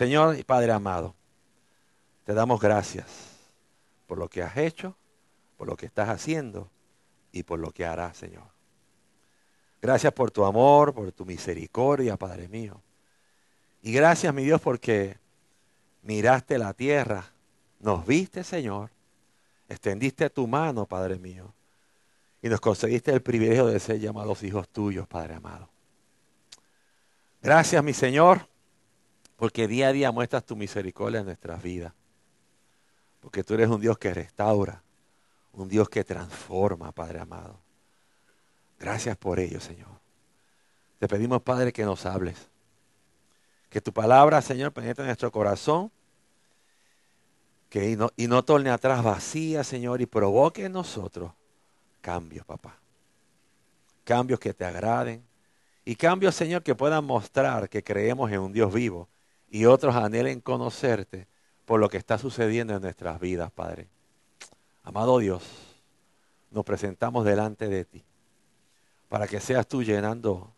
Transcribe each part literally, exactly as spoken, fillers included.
Señor y Padre amado, te damos gracias por lo que has hecho, por lo que estás haciendo y por lo que harás, Señor. Gracias por tu amor, por tu misericordia, Padre mío. Y gracias, mi Dios, porque miraste la tierra, nos viste, Señor, extendiste tu mano, Padre mío, y nos concediste el privilegio de ser llamados hijos tuyos, Padre amado. Gracias, mi Señor, porque día a día muestras tu misericordia en nuestras vidas, porque tú eres un Dios que restaura, un Dios que transforma, Padre amado. Gracias por ello, Señor. Te pedimos, Padre, que nos hables. Que tu palabra, Señor, penetre en nuestro corazón que y, no, y no torne atrás vacía, Señor, y provoque en nosotros cambios, papá. Cambios que te agraden y cambios, Señor, que puedan mostrar que creemos en un Dios vivo y otros anhelen conocerte por lo que está sucediendo en nuestras vidas, Padre. Amado Dios, nos presentamos delante de ti para que seas tú llenando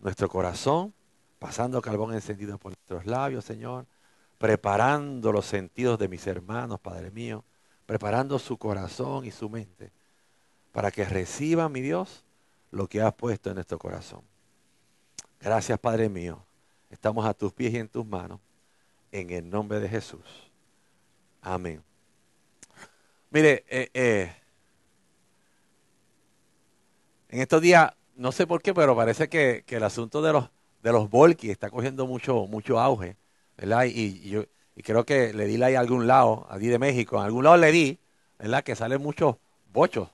nuestro corazón, pasando carbón encendido por nuestros labios, Señor, preparando los sentidos de mis hermanos, Padre mío, preparando su corazón y su mente, para que reciban, mi Dios, lo que has puesto en nuestro corazón. Gracias, Padre mío. Estamos a tus pies y en tus manos, en el nombre de Jesús. Amén. Mire, eh, eh, en estos días, no sé por qué, pero parece que, que el asunto de los de los volkis está cogiendo mucho, mucho auge, ¿verdad? Y, y yo y creo que le di like a algún lado, allí de México, en algún lado le di, ¿verdad? Que salen muchos bochos.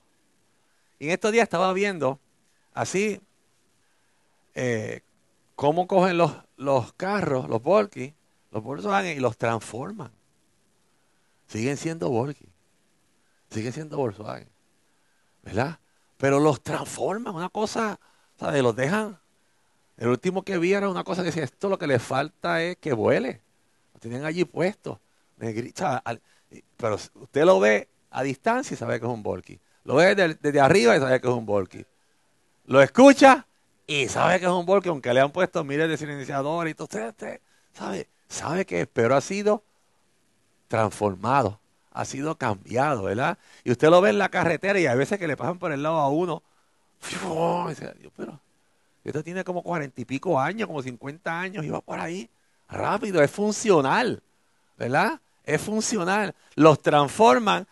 Y en estos días estaba viendo así eh, cómo cogen los, los carros, los volkis, los Volkswagen, y los transforman. Siguen siendo volkis, siguen siendo Volkswagen, ¿verdad? Pero los transforman, una cosa, ¿sabes? Los dejan. El último que vi era una cosa que decía, esto lo que le falta es que vuele. Lo tenían allí puesto. Negrita, al, pero usted lo ve a distancia y sabe que es un volky. Lo ve desde, desde arriba y sabe que es un volky. Lo escucha y sabe que es un volky, aunque le han puesto miles de silenciadores y todo. Usted, usted sabe, sabe que es, pero ha sido transformado, ha sido cambiado, ¿verdad? Y usted lo ve en la carretera y a veces que le pasan por el lado a uno. Pero... esto tiene como cuarenta y pico años, como cincuenta años, y va por ahí rápido, es funcional, ¿verdad? Es funcional, los transforman,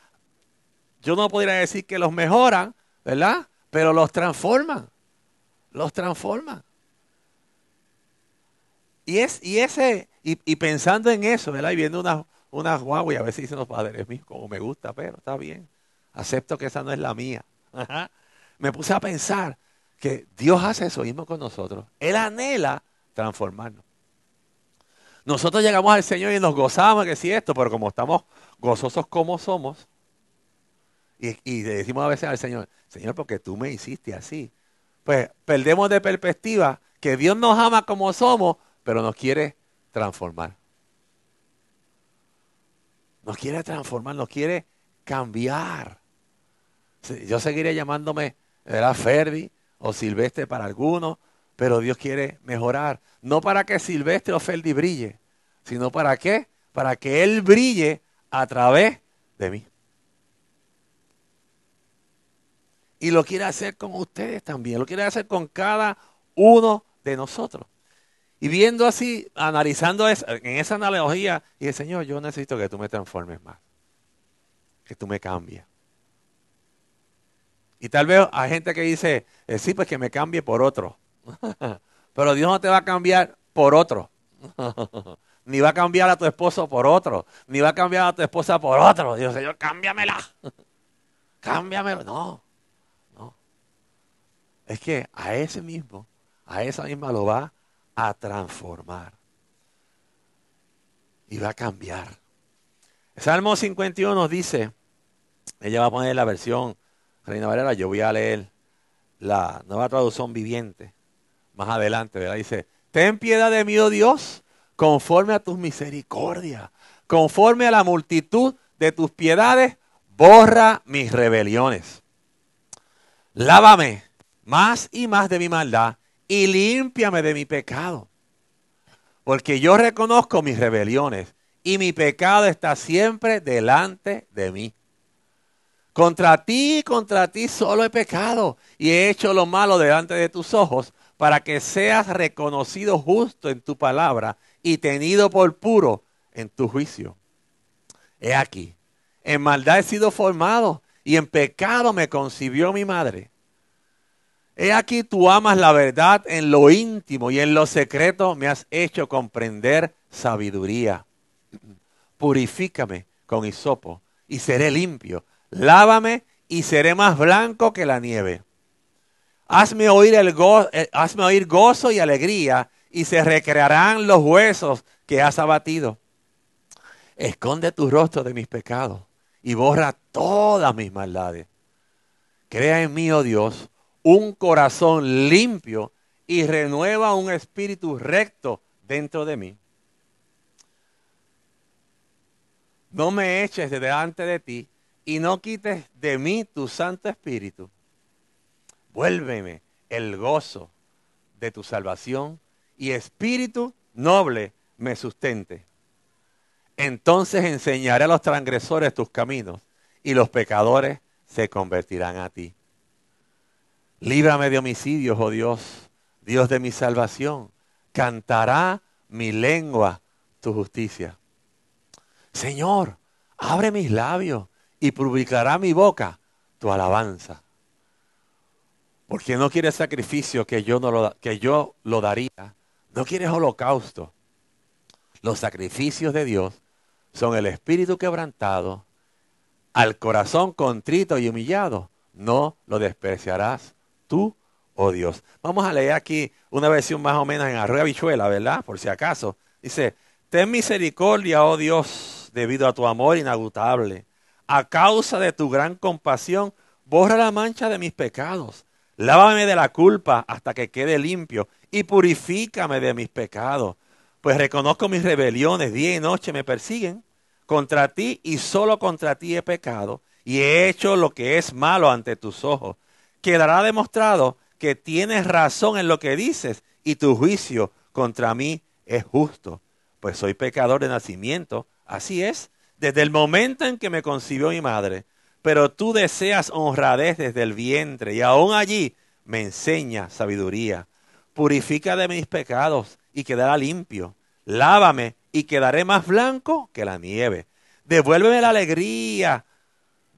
yo no podría decir que los mejoran, ¿verdad? Pero los transforman, los transforman. Y, es, y, ese, y, y pensando en eso, ¿verdad? Y viendo unas una Huawei, a veces dicen los padres míos, como me gusta, pero está bien, acepto que esa no es la mía. Ajá. Me puse a pensar que Dios hace eso mismo con nosotros. Él anhela transformarnos. Nosotros llegamos al Señor y nos gozamos que sí esto, pero como estamos gozosos como somos, y, y le decimos a veces al Señor, Señor, porque tú me hiciste así, pues perdemos de perspectiva que Dios nos ama como somos, pero nos quiere transformar. Nos quiere transformar, nos quiere cambiar. Yo seguiré llamándome, era Ferdy, o Silvestre para algunos, pero Dios quiere mejorar. No para que Silvestre o Ferdy brille, sino para qué, para que Él brille a través de mí. Y lo quiere hacer con ustedes también, lo quiere hacer con cada uno de nosotros. Y viendo así, analizando eso, en esa analogía, y el Señor, yo necesito que tú me transformes más, que tú me cambies. Y tal vez hay gente que dice, eh, sí, pues que me cambie por otro. Pero Dios no te va a cambiar por otro. Ni va a cambiar a tu esposo por otro. Ni va a cambiar a tu esposa por otro. Dios, Señor, cámbiamela. Cámbiamela. No, no. Es que a ese mismo, a esa misma lo va a transformar. Y va a cambiar. El Salmo cincuenta y uno nos dice, ella va a poner la versión Reina Valera, yo voy a leer la nueva traducción viviente más adelante, ¿verdad? Dice, ten piedad de mí, oh Dios, conforme a tus misericordias, conforme a la multitud de tus piedades, borra mis rebeliones. Lávame más y más de mi maldad y límpiame de mi pecado. porque yo reconozco mis rebeliones y mi pecado está siempre delante de mí. Contra ti, contra ti solo he pecado y he hecho lo malo delante de tus ojos, para que seas reconocido justo en tu palabra y tenido por puro en tu juicio. He aquí, en maldad he sido formado y en pecado me concibió mi madre. He aquí, tú amas la verdad en lo íntimo y en lo secreto me has hecho comprender sabiduría. Purifícame con hisopo y seré limpio. Lávame y seré más blanco que la nieve. Hazme oír, el go- eh, hazme oír gozo y alegría, y se recrearán los huesos que has abatido. Esconde tu rostro de mis pecados y borra todas mis maldades. Crea en mí, oh Dios, un corazón limpio y renueva un espíritu recto dentro de mí. No me eches de delante de ti y no quites de mí tu Santo Espíritu. Vuélveme el gozo de tu salvación y espíritu noble me sustente. Entonces enseñaré a los transgresores tus caminos y los pecadores se convertirán a ti. Líbrame de homicidios, oh Dios, Dios de mi salvación. Cantará mi lengua tu justicia. Señor, abre mis labios y publicará mi boca tu alabanza. Porque no quieres sacrificio que yo, no lo, que yo lo daría. No quieres holocausto. Los sacrificios de Dios son el espíritu quebrantado. Al corazón contrito y humillado no lo despreciarás tú, oh Dios. Vamos a leer aquí una versión más o menos en arroyo habichuela, ¿verdad? Por si acaso. Dice, ten misericordia, oh Dios, debido a tu amor inagotable. A causa de tu gran compasión, borra la mancha de mis pecados. Lávame de la culpa hasta que quede limpio y purifícame de mis pecados. Pues reconozco mis rebeliones, día y noche me persiguen. Contra ti y solo contra ti he pecado y he hecho lo que es malo ante tus ojos. Quedará demostrado que tienes razón en lo que dices y tu juicio contra mí es justo. Pues soy pecador de nacimiento, así es. Desde el momento en que me concibió mi madre, pero tú deseas honradez desde el vientre, y aún allí me enseña sabiduría. Purifica de mis pecados y quedará limpio. Lávame y quedaré más blanco que la nieve. Devuélveme la alegría.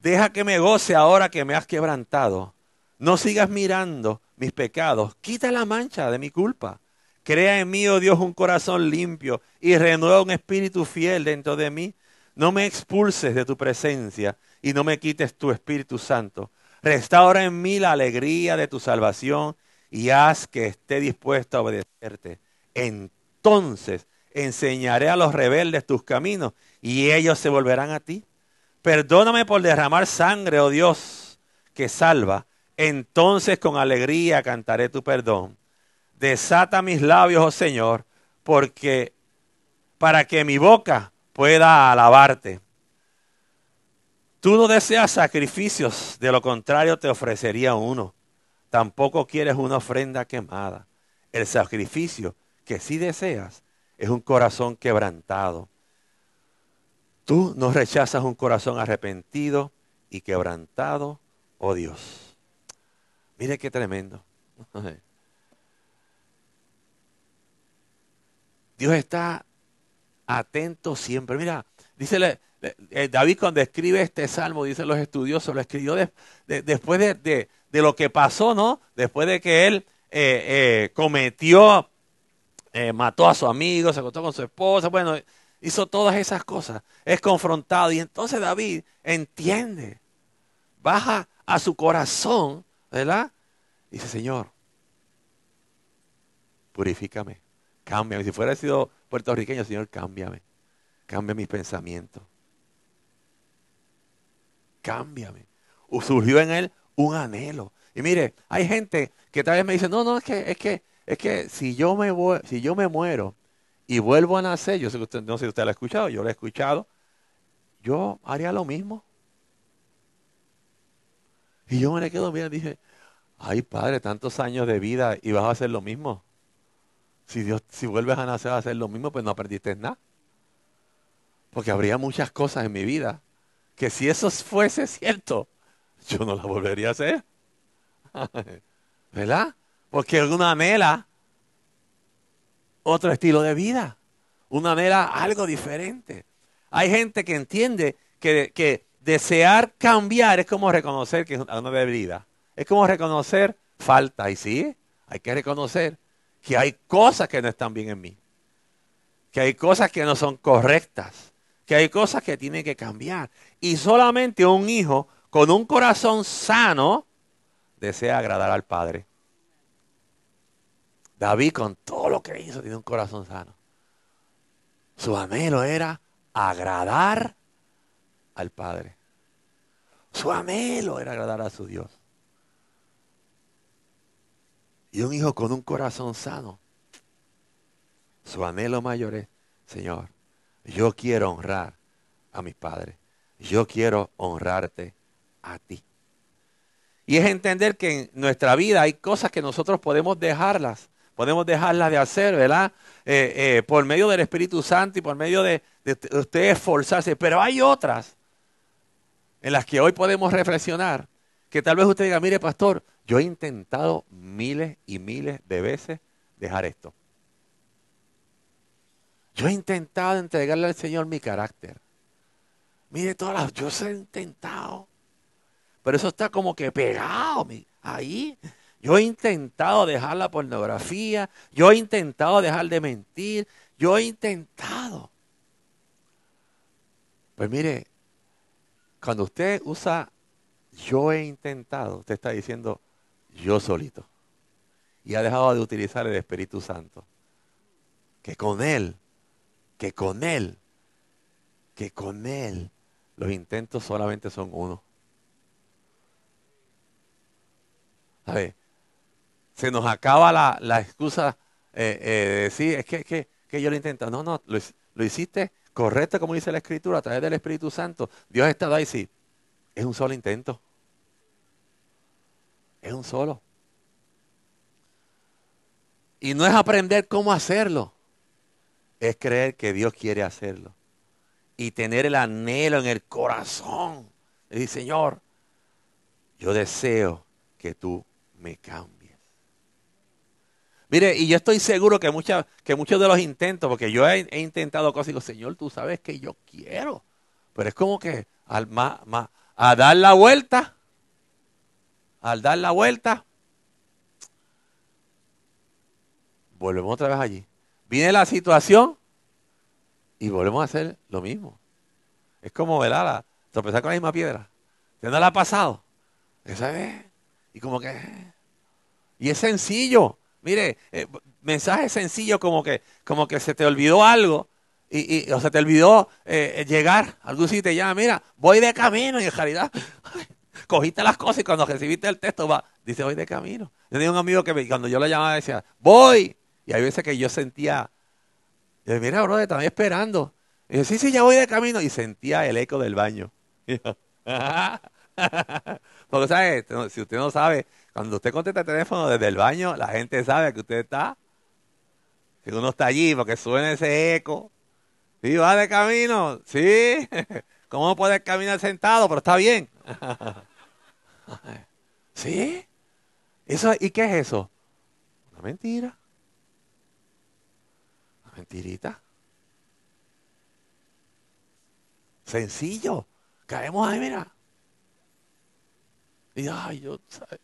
Deja que me goce ahora que me has quebrantado. No sigas mirando mis pecados. Quita la mancha de mi culpa. Crea en mí, oh Dios, un corazón limpio y renueva un espíritu fiel dentro de mí. No me expulses de tu presencia y no me quites tu Espíritu Santo. Restaura en mí la alegría de tu salvación y haz que esté dispuesto a obedecerte. Entonces enseñaré a los rebeldes tus caminos y ellos se volverán a ti. Perdóname por derramar sangre, oh Dios, que salva. Entonces con alegría cantaré tu perdón. Desata mis labios, oh Señor, porque para que mi boca pueda alabarte. Tú no deseas sacrificios, de lo contrario te ofrecería uno. Tampoco quieres una ofrenda quemada. El sacrificio que sí deseas es un corazón quebrantado. Tú no rechazas un corazón arrepentido y quebrantado, oh Dios. Mire qué tremendo. Dios está atento siempre. Mira, dice David cuando escribe este salmo, dicen los estudiosos, lo escribió de, de, después de, de, de lo que pasó, ¿no? Después de que él eh, eh, cometió, eh, mató a su amigo, se acostó con su esposa, bueno, hizo todas esas cosas, es confrontado. Y entonces David entiende, baja a su corazón, ¿verdad? Y dice, Señor, purifícame, cámbiame. Si fuera sido puertorriqueño, Señor, cámbiame, cambia mis pensamientos, cámbiame. Surgió en él un anhelo. Y mire, hay gente que tal vez me dice, no, no, es que, es que, es que si yo me voy, si yo me muero y vuelvo a nacer, yo sé que usted, no sé si usted lo ha escuchado, yo lo he escuchado, yo haría lo mismo. Y yo me quedo, mira, dije, ay, padre, tantos años de vida y vas a hacer lo mismo. Si, Dios, si vuelves a nacer a hacer lo mismo, pues no aprendiste nada. Porque habría muchas cosas en mi vida que si eso fuese cierto, yo no las volvería a hacer. ¿Verdad? Porque uno anhela otro estilo de vida. Uno anhela algo diferente. Hay gente que entiende que, que desear cambiar es como reconocer que es una debilidad. Es como reconocer falta. Y sí, hay que reconocer que hay cosas que no están bien en mí, que hay cosas que no son correctas, que hay cosas que tienen que cambiar. Y solamente un hijo con un corazón sano desea agradar al padre. David, con todo lo que hizo, tiene un corazón sano. Su anhelo era agradar al padre. Su anhelo era agradar a su Dios. Y un hijo con un corazón sano, su anhelo mayor es: Señor, yo quiero honrar a mis padres. Yo quiero honrarte a ti. Y es entender que en nuestra vida hay cosas que nosotros podemos dejarlas. Podemos dejarlas de hacer, ¿verdad? Eh, eh, por medio del Espíritu Santo y por medio de, de, de usted esforzarse. Pero hay otras en las que hoy podemos reflexionar. Que tal vez usted diga: mire, pastor, yo he intentado miles y miles de veces dejar esto. Yo he intentado entregarle al Señor mi carácter. Mire, todas las, yo se he intentado. Pero eso está como que pegado ahí. Yo he intentado dejar la pornografía. Yo he intentado dejar de mentir. Yo he intentado. Pues mire, cuando usted usa yo he intentado, usted está diciendo yo solito. Y ha dejado de utilizar el Espíritu Santo. Que con él, que con él, que con él, los intentos solamente son uno. A ver, se nos acaba la, la excusa eh, eh, de decir, es que, que, que yo lo intento. No, no, lo, lo hiciste correcto como dice la Escritura, a través del Espíritu Santo. Dios está ahí, sí. Es un solo intento. Es un solo. Y no es aprender cómo hacerlo. Es creer que Dios quiere hacerlo. Y tener el anhelo en el corazón. Y decir: Señor, yo deseo que tú me cambies. Mire, y yo estoy seguro que, mucha, que muchos de los intentos, porque yo he, he intentado cosas y digo: Señor, tú sabes que yo quiero. Pero es como que al más... más A dar la vuelta, al dar la vuelta, volvemos otra vez allí. Viene la situación y volvemos a hacer lo mismo. Es como, ¿verdad? La, tropezar con la misma piedra. ¿Ya no la ha pasado? Esa vez. Y como que... Y es sencillo. Mire, eh, mensaje sencillo como que, como que se te olvidó algo. Y, y, o sea, te olvidó eh, llegar a algún sitio y te llama: mira, voy de camino. Y en realidad, ay, cogiste las cosas y cuando recibiste el texto, va, dice: voy de camino. Yo tenía un amigo que me, cuando yo lo llamaba decía: voy. Y hay veces que yo sentía, yo, mira, bro, te estaba esperando. Y yo: sí, sí, ya voy de camino. Y sentía el eco del baño. Yo, porque, ¿sabes? Si usted no sabe, cuando usted contesta el teléfono desde el baño, la gente sabe que usted está, que uno está allí, porque suena ese eco. Sí, va de camino, sí. ¿Cómo puedes caminar sentado? Pero está bien. ¿Sí? Eso, ¿y qué es eso? Una mentira. Una mentirita. Sencillo. Caemos ahí, mira. Y, ay, yo, ¿sabes?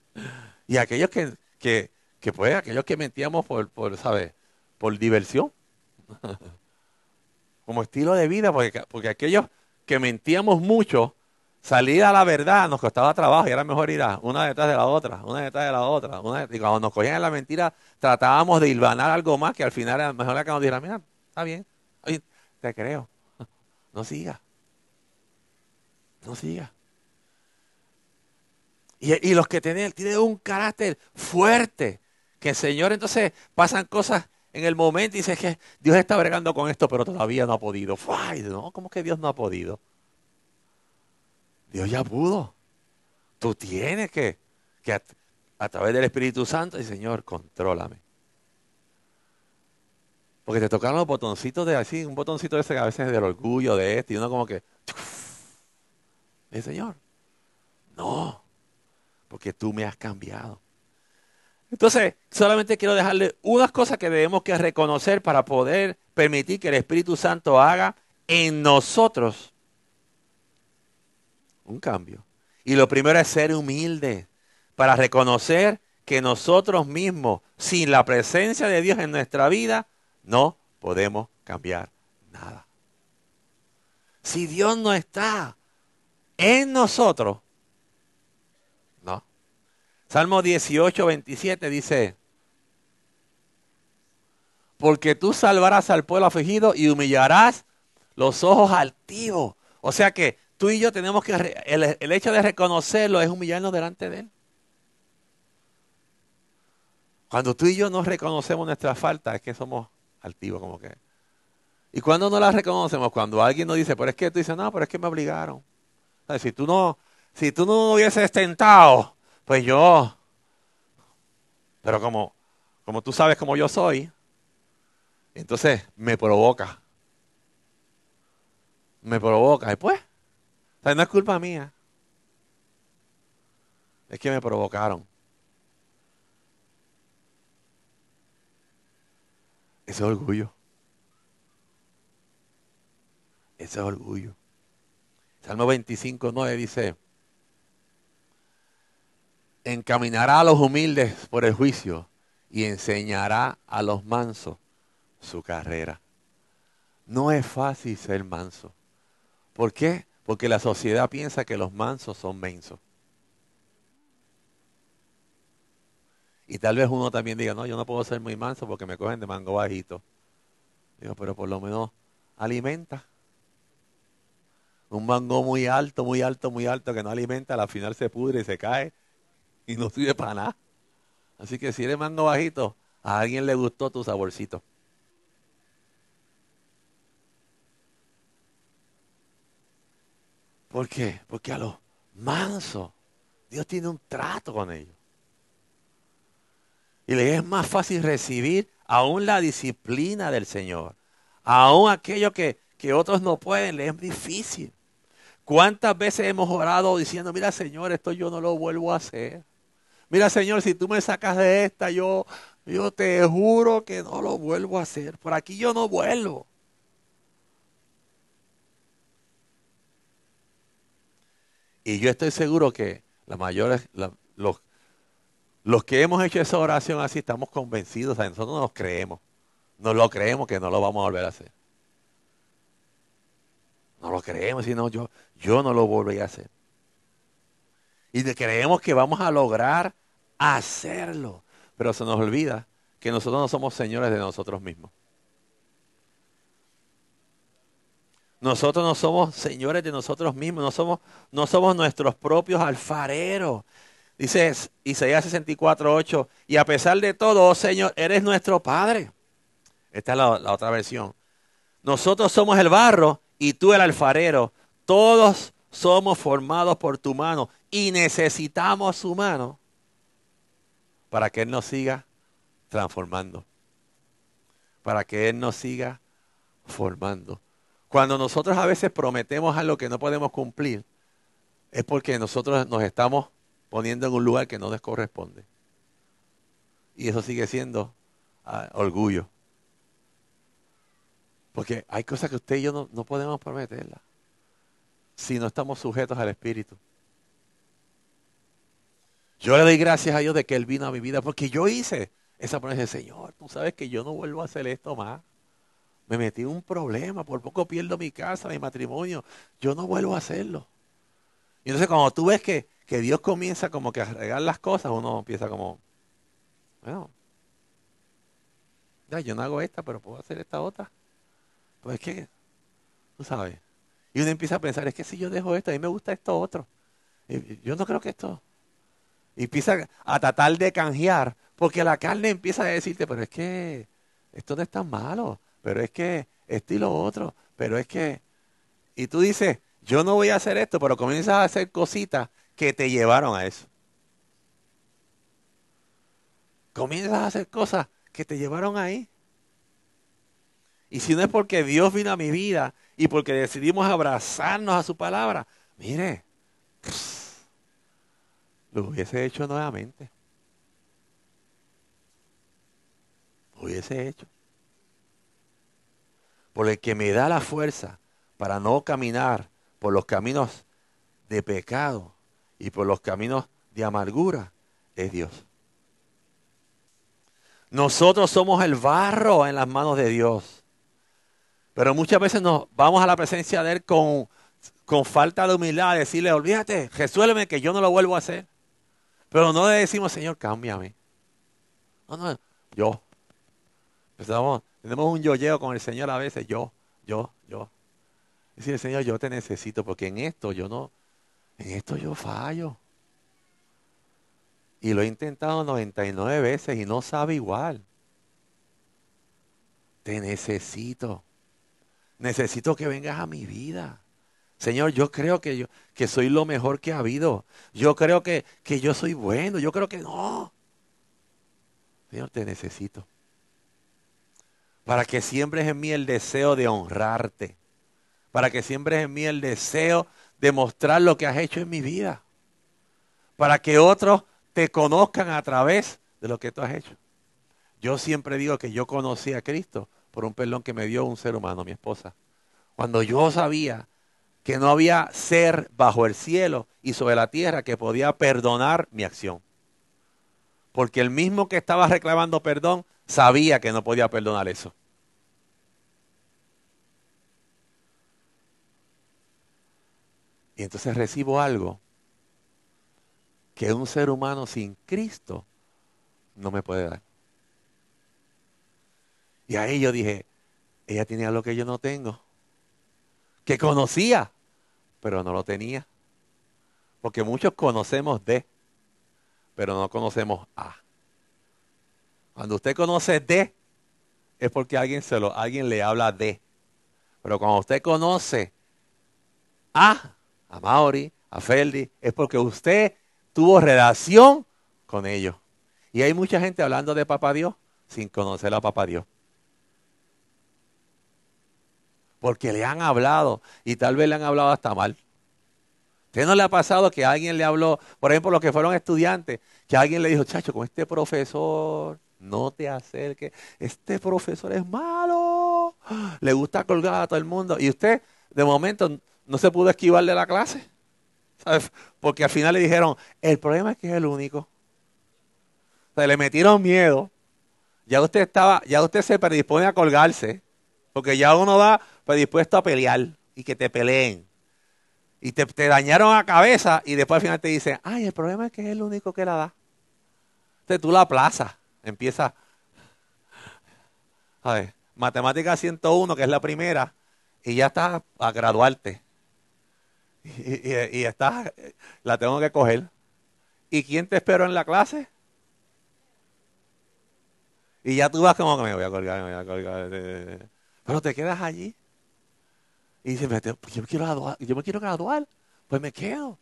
Y aquellos que, que, que pues, aquellos que mentíamos por, por, ¿sabes? Por diversión. Como estilo de vida, porque, porque aquellos que mentíamos mucho, salir a la verdad nos costaba trabajo y era mejor ir a una detrás de la otra, una detrás de la otra. Una de, y cuando nos cogían en la mentira, tratábamos de hilvanar algo más que al final era mejor la que nos dijera: mira, está bien, oye, te creo, no sigas, no sigas. Y, y los que tienen, tienen un carácter fuerte, que el Señor, entonces pasan cosas en el momento dices que Dios está bregando con esto, pero todavía no ha podido. Ay, no, ¿cómo que Dios no ha podido? Dios ya pudo. Tú tienes que, que a, a través del Espíritu Santo, y Señor, contrólame. Porque te tocaron los botoncitos de así, un botoncito de ese a veces del orgullo, de este, y uno como que... El Señor, no, porque tú me has cambiado. Entonces, solamente quiero dejarle unas cosas que debemos que reconocer para poder permitir que el Espíritu Santo haga en nosotros un cambio. Y lo primero es ser humilde, para reconocer que nosotros mismos, sin la presencia de Dios en nuestra vida, no podemos cambiar nada. Si Dios no está en nosotros, no. Salmo dieciocho, veintisiete dice: porque tú salvarás al pueblo afligido y humillarás los ojos altivos. O sea que tú y yo tenemos que, el, el hecho de reconocerlo es humillarnos delante de Él. Cuando tú y yo no reconocemos nuestra falta, es que somos altivos, como que. ¿Y cuando no la reconocemos? Cuando alguien nos dice, pero es que tú dices, no, pero es que me obligaron. Si tú no, si tú no hubieses tentado, pues yo, pero como, como tú sabes cómo yo soy, entonces me provoca. Me provoca. Y pues, o sea, no es culpa mía. Es que me provocaron. Ese es orgullo. Ese es orgullo. Salmo veinticinco, nueve dice: encaminará a los humildes por el juicio y enseñará a los mansos su carrera. No es fácil ser manso. ¿Por qué? Porque la sociedad piensa que los mansos son mensos. Y tal vez uno también diga, no, yo no puedo ser muy manso porque me cogen de mango bajito. Digo, pero por lo menos alimenta. Un mango muy alto, muy alto, muy alto, que no alimenta, al final se pudre y se cae y no sirve para nada. Así que si eres mango bajito, a alguien le gustó tu saborcito. ¿Por qué? Porque a los mansos, Dios tiene un trato con ellos. Y les es más fácil recibir aún la disciplina del Señor, aún aquello que, que otros no pueden, les es difícil. ¿Cuántas veces hemos orado diciendo, mira Señor, esto yo no lo vuelvo a hacer? Mira Señor, si tú me sacas de esta, yo, yo te juro que no lo vuelvo a hacer. Por aquí yo no vuelvo. Y yo estoy seguro que la mayor, la, los, los que hemos hecho esa oración así estamos convencidos. O sea, nosotros no nos creemos. No lo creemos que no lo vamos a volver a hacer. No lo creemos, sino yo, yo no lo volveré a hacer. Y creemos que vamos a lograr hacerlo. Pero se nos olvida que nosotros no somos señores de nosotros mismos. Nosotros no somos señores de nosotros mismos. No somos, no somos nuestros propios alfareros. Dice Isaías sesenta y cuatro, ocho. Y a pesar de todo, oh Señor, eres nuestro Padre. Esta es la, la otra versión. Nosotros somos el barro y tú el alfarero, todos somos formados por tu mano y necesitamos su mano para que Él nos siga transformando, para que Él nos siga formando. Cuando nosotros a veces prometemos algo que no podemos cumplir, es porque nosotros nos estamos poniendo en un lugar que no nos corresponde. Y eso sigue siendo uh, orgullo. Porque hay cosas que usted y yo no, no podemos prometerlas si no estamos sujetos al Espíritu. Yo le doy gracias a Dios de que Él vino a mi vida porque yo hice esa promesa. Señor, tú sabes que yo no vuelvo a hacer esto más. Me metí en un problema, por poco pierdo mi casa, mi matrimonio. Yo no vuelvo a hacerlo. Y entonces cuando tú ves que, que Dios comienza como que a arreglar las cosas, uno empieza como, bueno, ya, yo no hago esta, pero puedo hacer esta otra. Pues es que, tú sabes, y uno empieza a pensar, es que si yo dejo esto, a mí me gusta esto otro, yo no creo que esto, y empieza a tratar de canjear, porque la carne empieza a decirte, pero es que esto no es tan malo, pero es que esto y lo otro, pero es que, y tú dices, yo no voy a hacer esto, pero comienzas a hacer cositas que te llevaron a eso, comienzas a hacer cosas que te llevaron ahí. Y si no es porque Dios vino a mi vida y porque decidimos abrazarnos a su palabra, mire, pff, lo hubiese hecho nuevamente. Lo hubiese hecho. Por el que me da la fuerza para no caminar por los caminos de pecado y por los caminos de amargura es Dios. Nosotros somos el barro en las manos de Dios. Pero muchas veces nos vamos a la presencia de Él con, con falta de humildad, decirle, olvídate, resuélveme que yo no lo vuelvo a hacer. Pero no le decimos, Señor, cámbiame. No, no, yo. Empezamos, tenemos un yoyeo con el Señor a veces, yo, yo, yo. Decirle, Señor, yo te necesito porque en esto yo no, en esto yo fallo. Y lo he intentado noventa y nueve veces y no sabe igual. Te necesito. Necesito que vengas a mi vida. Señor, yo creo que yo que soy lo mejor que ha habido. Yo creo que, que yo soy bueno. Yo creo que no. Señor, te necesito. Para que siembres en mí el deseo de honrarte. Para que siembres en mí el deseo de mostrar lo que has hecho en mi vida. Para que otros te conozcan a través de lo que tú has hecho. Yo siempre digo que yo conocí a Cristo por un perdón que me dio un ser humano, mi esposa. Cuando yo sabía que no había ser bajo el cielo y sobre la tierra que podía perdonar mi acción. Porque el mismo que estaba reclamando perdón sabía que no podía perdonar eso. Y entonces recibo algo que un ser humano sin Cristo no me puede dar. Y ahí yo dije, ella tiene algo que yo no tengo, que conocía, pero no lo tenía. Porque muchos conocemos de, pero no conocemos a. Cuando usted conoce de, es porque alguien, se lo, alguien le habla de. Pero cuando usted conoce a, a Mauri, a Ferdy, es porque usted tuvo relación con ellos. Y hay mucha gente hablando de Papá Dios sin conocer a Papá Dios. Porque le han hablado y tal vez le han hablado hasta mal. ¿Usted no le ha pasado que alguien le habló, por ejemplo, los que fueron estudiantes, que alguien le dijo, chacho, con este profesor no te acerques, este profesor es malo, le gusta colgar a todo el mundo? Y usted, de momento, no se pudo esquivar de la clase. ¿Sabes? Porque al final le dijeron, el problema es que es el único. O sea, le metieron miedo. Ya usted estaba, ya usted se predispone a colgarse, porque ya uno va predispuesto a pelear y que te peleen. Y te, te dañaron la cabeza y después al final te dicen, ay, el problema es que es el único que la da. Entonces tú la aplazas, empiezas, a ver, matemática ciento uno, que es la primera, y ya estás a graduarte. Y, y, y está, la tengo que coger. ¿Y quién te esperó en la clase? Y ya tú vas como que me voy a colgar, me voy a colgar. Pero te quedas allí. Y dices, yo me quiero graduar, yo me quiero graduar, pues me quedo.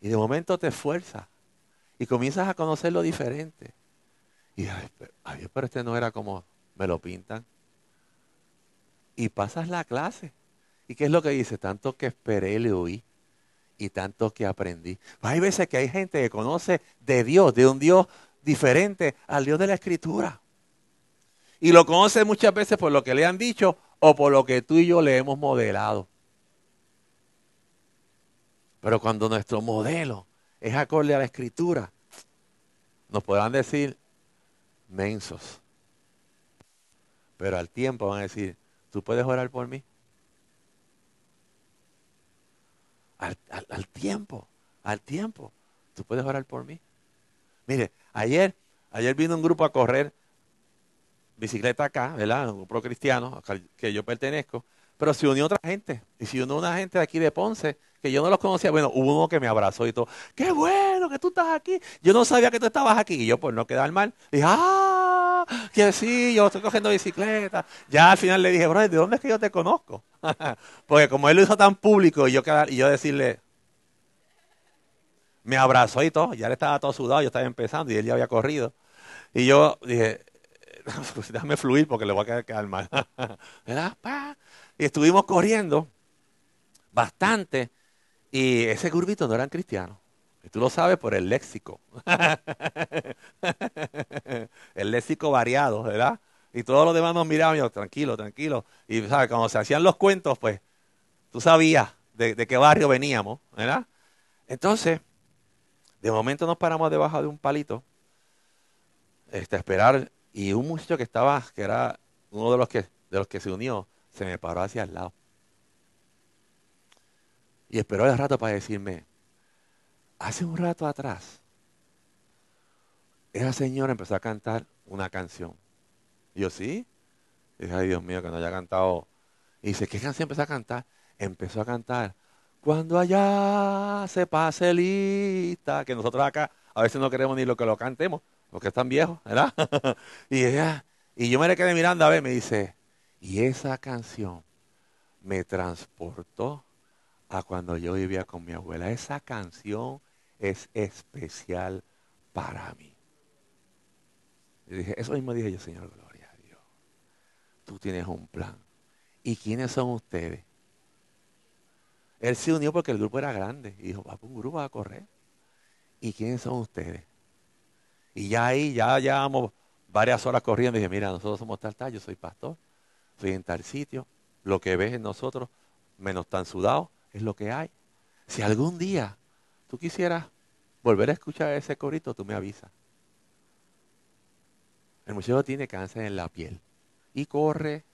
Y de momento te esfuerzas. Y comienzas a conocer lo diferente. Y ay, pero, ay, pero este no era como me lo pintan. Y pasas la clase. ¿Y qué es lo que dice? Tanto que esperé, le oí y tanto que aprendí. Pues hay veces que hay gente que conoce de Dios, de un Dios diferente al Dios de la Escritura. Y lo conoce muchas veces por lo que le han dicho o por lo que tú y yo le hemos modelado. Pero cuando nuestro modelo es acorde a la Escritura, nos podrán decir mensos. Pero al tiempo van a decir, ¿tú puedes orar por mí? Al, al, al tiempo, al tiempo. Tú puedes orar por mí. Mire, ayer, ayer vino un grupo a correr bicicleta acá, ¿verdad? Un grupo cristiano que yo pertenezco. Pero se unió otra gente. Y se unió una gente de aquí de Ponce que yo no los conocía. Bueno, hubo uno que me abrazó y todo. ¡Qué bueno que tú estás aquí! Yo no sabía que tú estabas aquí. Y yo, por no quedar mal, dije, ¡ah! Que sí, yo estoy cogiendo bicicleta. Ya al final le dije, bro, ¿de dónde es que yo te conozco? Porque como él lo hizo tan público y yo, y yo decirle, me abrazó y todo, ya le estaba todo sudado, yo estaba empezando y él ya había corrido. Y yo dije, déjame fluir porque le voy a quedar, quedar mal. Y estuvimos corriendo bastante y ese grupito no eran cristianos. Y tú lo sabes por el léxico. El léxico variado, ¿verdad? Y todos los demás nos miraban y yo, tranquilo, tranquilo. Y ¿sabes? Cuando se hacían los cuentos, pues tú sabías de, de qué barrio veníamos, ¿verdad? Entonces, de momento nos paramos debajo de un palito este, a esperar. Y un muchacho que estaba, que era uno de los que, de los que se unió, se me paró hacia el lado. Y esperó el rato para decirme, hace un rato atrás, esa señora empezó a cantar una canción. Y yo, ¿sí? Y dije, ay Dios mío, que no haya cantado. Y dice, ¿qué canción empezó a cantar? Empezó a cantar, cuando allá se pase lista. Que nosotros acá a veces no queremos ni lo que lo cantemos, porque están viejos, ¿verdad? y, ella, y yo me le quedé mirando a ver, me dice, y esa canción me transportó a cuando yo vivía con mi abuela. Esa canción es especial para mí. Y dije, eso mismo dije yo, Señor, gloria a Dios. Tú tienes un plan. ¿Y quiénes son ustedes? Él se unió porque el grupo era grande. Y dijo, papá, un grupo va a correr. ¿Y quiénes son ustedes? Y ya ahí, ya llevamos varias horas corriendo. Y dije, mira, nosotros somos tal, tal, yo soy pastor. Soy en tal sitio. Lo que ves en nosotros, menos tan sudados, es lo que hay. Si algún día tú quisieras volver a escuchar ese corito, tú me avisas. El muchacho tiene cáncer en la piel y corre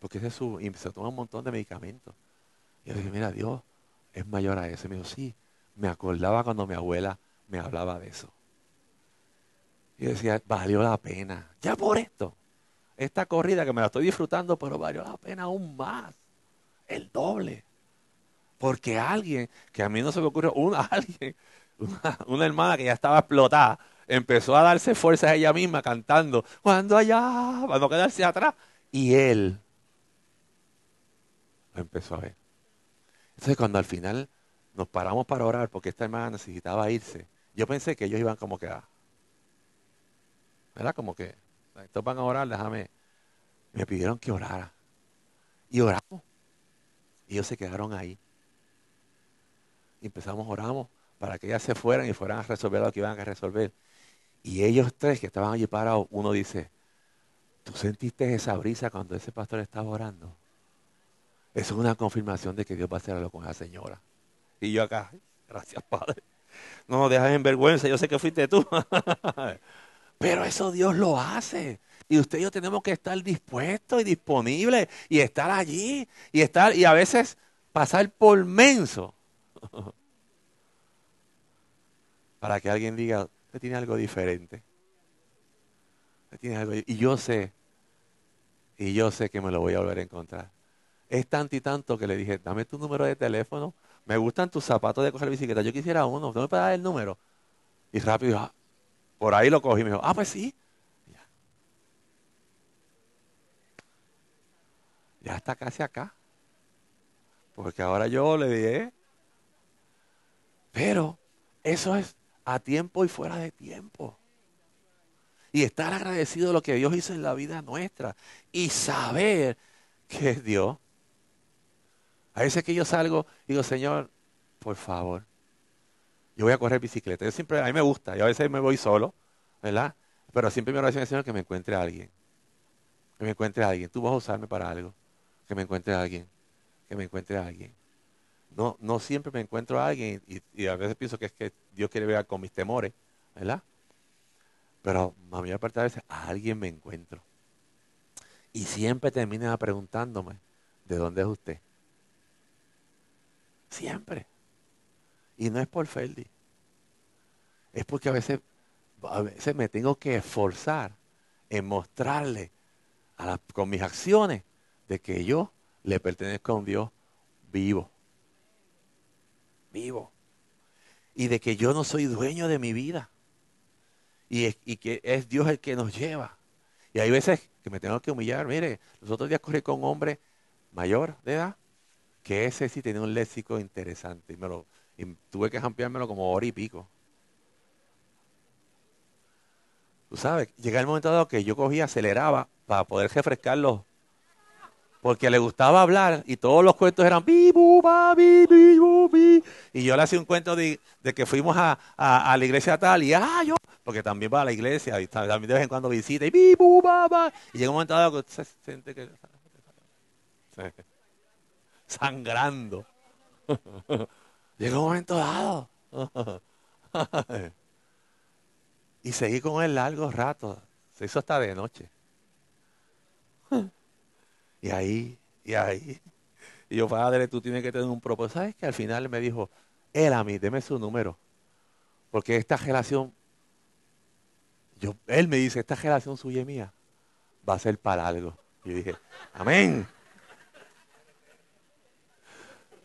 porque ese es su, y se toma un montón de medicamentos. Y yo dije, mira, Dios es mayor a eso. Y me dijo, sí, me acordaba cuando mi abuela me hablaba de eso. Y yo decía, valió la pena. Ya por esto, esta corrida que me la estoy disfrutando, pero valió la pena aún más. El doble. Porque alguien, que a mí no se me ocurre, una, alguien, una, una hermana que ya estaba explotada, empezó a darse fuerzas a ella misma cantando, cuando allá, para no quedarse atrás. Y él lo empezó a ver. Entonces cuando al final nos paramos para orar, porque esta hermana necesitaba irse, yo pensé que ellos iban como que a, ¿verdad? Como que, estos van a orar, déjame. Me pidieron que orara. Y oramos. Y ellos se quedaron ahí. Y empezamos, oramos para que ellas se fueran y fueran a resolver lo que iban a resolver. Y ellos tres que estaban allí parados, uno dice, ¿tú sentiste esa brisa cuando ese pastor estaba orando? Eso es una confirmación de que Dios va a hacer algo con esa señora. Y yo acá, gracias Padre. No nos dejas en vergüenza, yo sé que fuiste tú. Pero eso Dios lo hace. Y usted y yo tenemos que estar dispuestos y disponibles y estar allí y estar y a veces pasar por menso para que alguien diga, usted tiene algo diferente. Usted tiene algo, y yo sé, y yo sé que me lo voy a volver a encontrar. Es tanto y tanto que le dije, dame tu número de teléfono, me gustan tus zapatos de coger bicicleta, yo quisiera uno, ¿no me puedes dar el número? Y rápido, ah, por ahí lo cogí y me dijo, ah, pues sí. Ya está casi acá. Porque ahora yo le dije. Pero eso es a tiempo y fuera de tiempo. Y estar agradecido de lo que Dios hizo en la vida nuestra. Y saber que es Dios. A veces que yo salgo y digo, Señor, por favor. Yo voy a correr bicicleta. Yo siempre, a mí me gusta. Yo a veces me voy solo, ¿verdad? Pero siempre mi oración es, Señor, que me encuentre a alguien. Que me encuentre a alguien. Tú vas a usarme para algo. Que me encuentre a alguien, que me encuentre a alguien. No, no siempre me encuentro a alguien y, y a veces pienso que es que Dios quiere ver con mis temores, ¿verdad? Pero a mí aparte de veces a alguien me encuentro. Y siempre termina preguntándome, ¿de dónde es usted? Siempre. Y no es por Ferdy. Es porque a veces, a veces me tengo que esforzar en mostrarle a la, con mis acciones de que yo le pertenezco a un Dios vivo. Vivo. Y de que yo no soy dueño de mi vida. Y, es, y que es Dios el que nos lleva. Y hay veces que me tengo que humillar. Mire, los otros días corrí con un hombre mayor de edad, que ese sí tenía un léxico interesante. Y, me lo, y tuve que jampeármelo como hora y pico. Tú sabes, llega el momento dado que yo cogía, aceleraba para poder refrescarlos, porque le gustaba hablar y todos los cuentos eran bi, bu, ba, bi, bi, bu, bi. Y yo le hacía un cuento de, de que fuimos a, a, a la iglesia tal y ah, yo, porque también va a la iglesia y también de vez en cuando visita y bi, bu, ba, ba. Y llega un momento dado que usted se siente que sangrando. Llega un momento dado. Y seguí con él largos ratos. Se hizo hasta de noche. Y ahí, y ahí. Y yo, padre, tú tienes que tener un propósito. ¿Sabes qué? Al final me dijo, él a mí, deme su número. Porque esta relación, yo, él me dice, esta relación suya y mía va a ser para algo. Y yo dije, amén.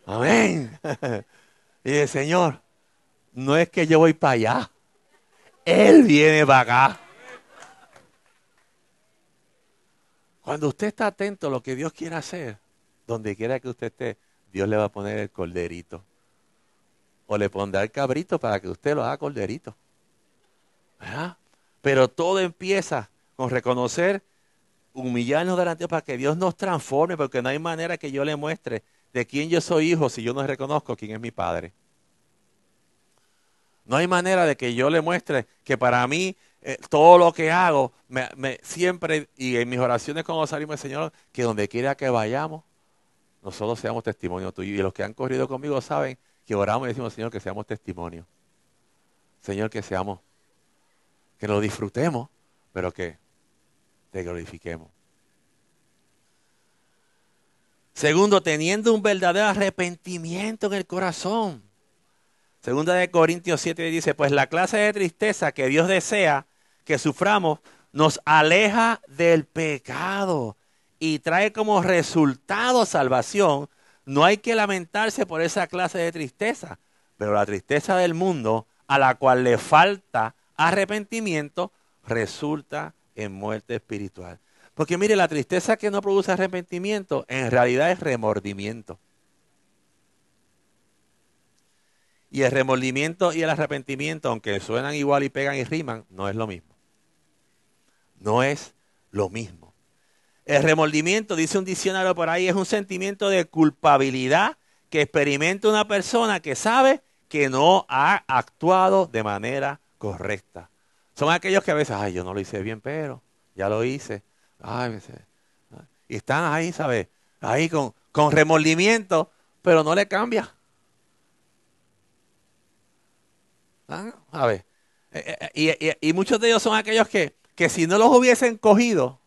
Amén. Y dije, Señor, no es que yo voy para allá. Él viene para acá. Cuando usted está atento a lo que Dios quiere hacer, donde quiera que usted esté, Dios le va a poner el corderito. O le pondrá el cabrito para que usted lo haga corderito. ¿Verdad? Pero todo empieza con reconocer, humillarnos delante de Dios para que Dios nos transforme, porque no hay manera que yo le muestre de quién yo soy hijo si yo no reconozco quién es mi padre. No hay manera de que yo le muestre que para mí eh, todo lo que hago, me, me, siempre, y en mis oraciones cuando salimos del Señor, que donde quiera que vayamos, nosotros seamos testimonio tuyo. Y los que han corrido conmigo saben que oramos y decimos, Señor, que seamos testimonio. Señor, que seamos, que lo disfrutemos, pero que te glorifiquemos. Segundo, teniendo un verdadero arrepentimiento en el corazón. Segunda de Corintios siete dice, pues la clase de tristeza que Dios desea que suframos nos aleja del pecado y trae como resultado salvación. No hay que lamentarse por esa clase de tristeza, pero la tristeza del mundo a la cual le falta arrepentimiento resulta en muerte espiritual. Porque mire, la tristeza que no produce arrepentimiento en realidad es remordimiento. Y el remordimiento y el arrepentimiento, aunque suenan igual y pegan y riman, no es lo mismo. No es lo mismo. El remordimiento, dice un diccionario por ahí, es un sentimiento de culpabilidad que experimenta una persona que sabe que no ha actuado de manera correcta. Son aquellos que a veces, ay, yo no lo hice bien, pero ya lo hice. Ay, y están ahí, ¿sabes? Ahí con, con remordimiento, pero no le cambia. A ver, y, y, y muchos de ellos son aquellos que, que si no los hubiesen cogido,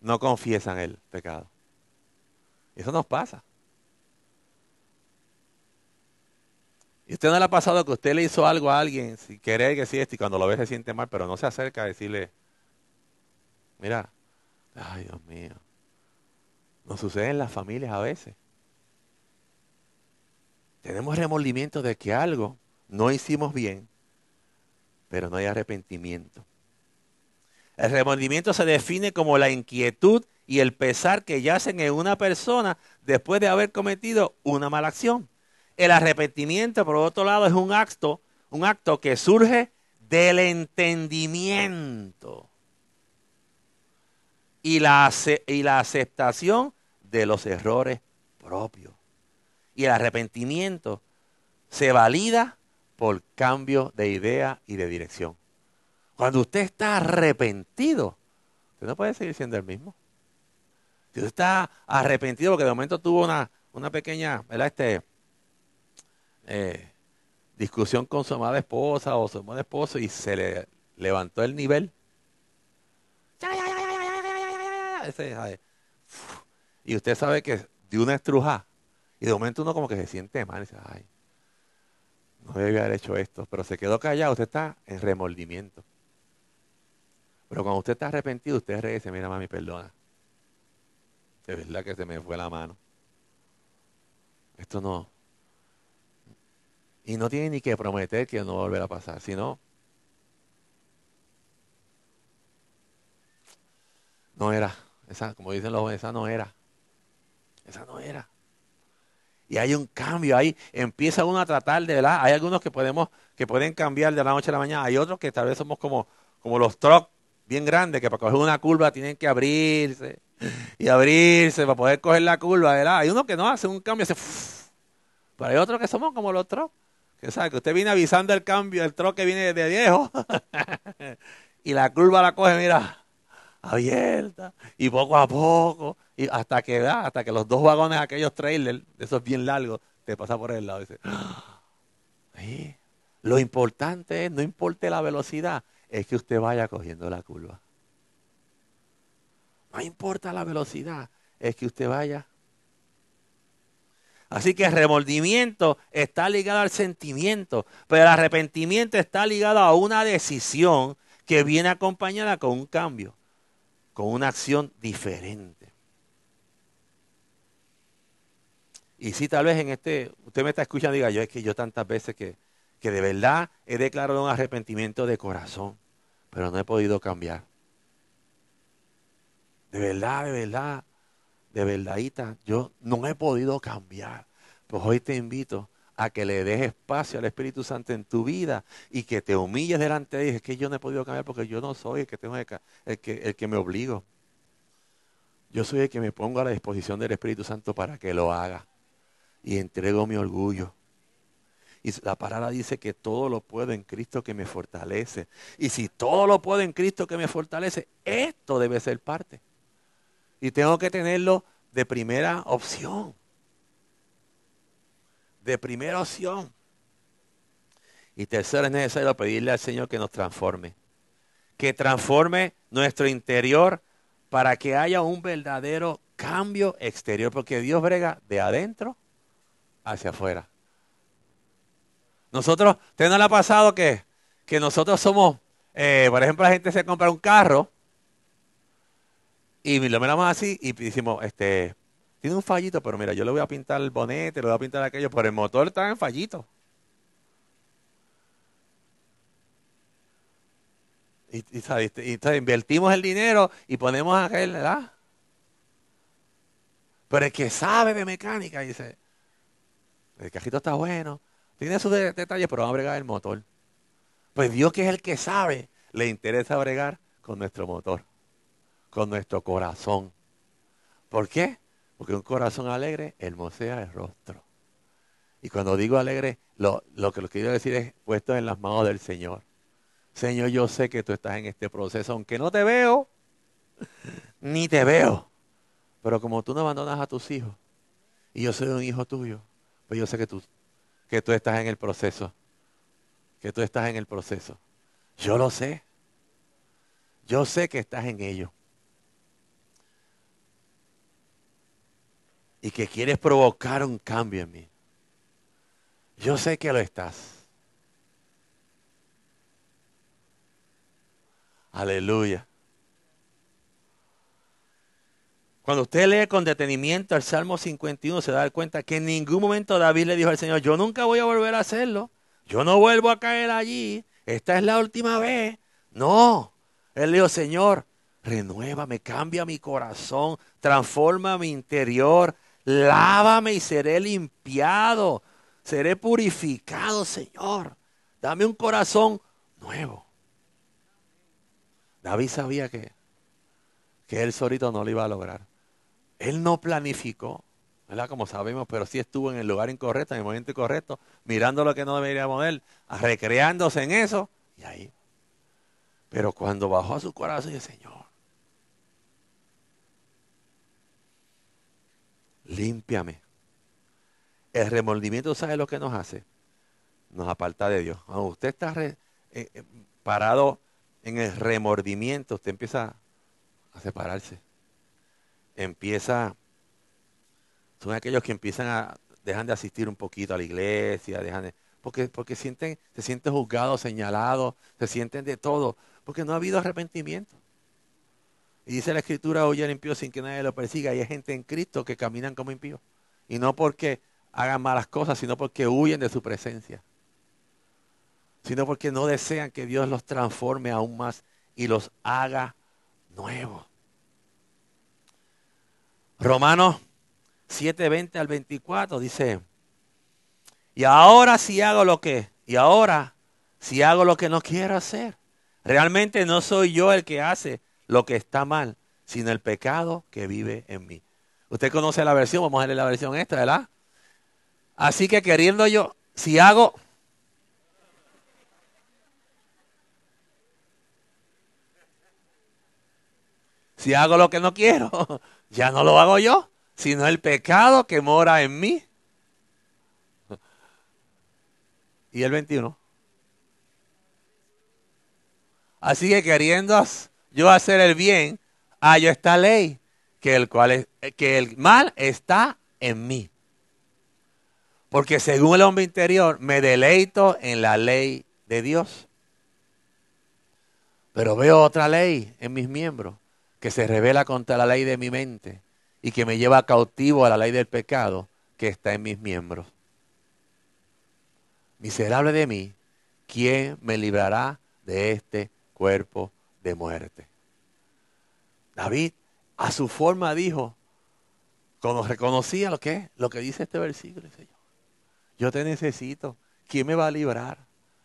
no confiesan el pecado. Eso nos pasa. Y usted no le ha pasado que usted le hizo algo a alguien sin querer que sí, y cuando lo ve se siente mal, pero no se acerca a decirle, mira, ay Dios mío, nos sucede en las familias a veces. Tenemos remordimiento de que algo no hicimos bien, pero no hay arrepentimiento. El remordimiento se define como la inquietud y el pesar que yacen en una persona después de haber cometido una mala acción. El arrepentimiento, por otro lado, es un acto, un acto que surge del entendimiento y la, y la aceptación de los errores propios. Y el arrepentimiento se valida por cambio de idea y de dirección. Cuando usted está arrepentido, usted no puede seguir siendo el mismo. Si usted está arrepentido porque de momento tuvo una, una pequeña, ¿verdad? Este, eh, discusión con su amada esposa o su amado esposo y se le levantó el nivel. Y usted sabe que dio una estrujada y de momento uno como que se siente mal y dice, ay, no debía haber hecho esto, pero se quedó callado, usted está en remordimiento. Pero cuando usted está arrepentido, usted regresa, mira, mami, perdona. De verdad que se me fue la mano. Esto no. Y no tiene ni que prometer que no va a volver a pasar, sino no era. Esa, como dicen los jóvenes, esa no era. Esa no era. Y hay un cambio ahí, empieza uno a tratar de, ¿verdad? Hay algunos que podemos, que pueden cambiar de la noche a la mañana, hay otros que tal vez somos como, como los trucks bien grandes que para coger una curva tienen que abrirse y abrirse para poder coger la curva, ¿verdad? Hay uno que no hace un cambio, hace uff, pero hay otros que somos como los trucks, que sabe que usted viene avisando el cambio, el truck que viene de viejo y la curva la coge, mira, abierta y poco a poco y hasta que ¿verdad? hasta que los dos vagones aquellos trailers, esos bien largos, te pasa por el lado y dice, sí. Lo importante es, no importe la velocidad, es que usted vaya cogiendo la curva. No importa la velocidad, es que usted vaya. Así que el remordimiento está ligado al sentimiento, pero el arrepentimiento está ligado a una decisión que viene acompañada con un cambio, con una acción diferente. Y si tal vez en este, usted me está escuchando y diga, yo es que yo tantas veces que... que de verdad he declarado un arrepentimiento de corazón, pero no he podido cambiar. De verdad, de verdad, de verdadita, yo no he podido cambiar. Pues hoy te invito a que le des espacio al Espíritu Santo en tu vida y que te humilles delante de él. Es que yo no he podido cambiar porque yo no soy el que tengo que, el que, el que me obligo. Yo soy el que me pongo a la disposición del Espíritu Santo para que lo haga. Y entrego mi orgullo. Y la palabra dice que todo lo puedo en Cristo que me fortalece. Y si todo lo puedo en Cristo que me fortalece, esto debe ser parte. Y tengo que tenerlo de primera opción. De primera opción. Y tercero, es necesario pedirle al Señor que nos transforme. Que transforme nuestro interior para que haya un verdadero cambio exterior. Porque Dios brega de adentro hacia afuera. Nosotros, ¿usted no le ha pasado que, que nosotros somos, eh, por ejemplo, la gente se compra un carro y lo miramos así y decimos, este, tiene un fallito, pero mira, yo le voy a pintar el bonete, le voy a pintar aquello, pero el motor está en fallito. Y, y, y, y, y invertimos el dinero y ponemos aquel, ¿verdad? Pero el que sabe de mecánica dice, el cajito está bueno. Tiene sus detalles, pero va a bregar el motor. Pues Dios, que es el que sabe, le interesa bregar con nuestro motor, con nuestro corazón. ¿Por qué? Porque un corazón alegre hermosea el rostro. Y cuando digo alegre, lo, lo que lo quiero decir es puesto en las manos del Señor. Señor, yo sé que tú estás en este proceso, aunque no te veo, ni te veo. Pero como tú no abandonas a tus hijos, y yo soy un hijo tuyo, pues yo sé que tú... que tú estás en el proceso, que tú estás en el proceso. Yo lo sé, yo sé que estás en ello. Y que quieres provocar un cambio en mí. Yo sé que lo estás. Aleluya. Cuando usted lee con detenimiento el Salmo cincuenta y uno, se da cuenta que en ningún momento David le dijo al Señor, yo nunca voy a volver a hacerlo, yo no vuelvo a caer allí, esta es la última vez. No, él le dijo, Señor, renuévame, cambia mi corazón, transforma mi interior, lávame y seré limpiado, seré purificado, Señor. Dame un corazón nuevo. David sabía que, que él solito no lo iba a lograr. Él no planificó, ¿verdad? Como sabemos, pero sí estuvo en el lugar incorrecto, en el momento incorrecto, mirando lo que no debería mover, recreándose en eso, y ahí. Pero cuando bajó a su corazón, dice, Señor, límpiame. El remordimiento, ¿sabe lo que nos hace? Nos aparta de Dios. Cuando usted está re, eh, parado en el remordimiento, usted empieza a separarse. Empieza, son aquellos que empiezan a, dejan de asistir un poquito a la iglesia, dejan de, porque, porque sienten, se sienten juzgados, señalados, se sienten de todo, porque no ha habido arrepentimiento. Y dice la Escritura, huye el impío sin que nadie lo persiga, y hay gente en Cristo que caminan como impíos, y no porque hagan malas cosas, sino porque huyen de su presencia, sino porque no desean que Dios los transforme aún más y los haga nuevos. Romanos siete, veinte al veinticuatro dice, y ahora si hago lo que, y ahora si hago lo que no quiero hacer, Realmente no soy yo el que hace lo que está mal, sino el pecado que vive en mí. Usted conoce la versión, vamos a leer la versión esta, ¿verdad? Así que queriendo yo, si hago... Si hago lo que no quiero, ya no lo hago yo, sino el pecado que mora en mí. Y el veintiuno. Así que queriendo yo hacer el bien, hallo esta ley, que el, cual es, que el mal está en mí. Porque según el hombre interior, me deleito en la ley de Dios. Pero veo otra ley en mis miembros, que se revela contra la ley de mi mente y que me lleva cautivo a la ley del pecado que está en mis miembros. Miserable de mí, ¿quién me librará de este cuerpo de muerte? David a su forma dijo, cuando reconocía lo que es, lo que dice este versículo, Señor, yo te necesito, ¿quién me va a librar?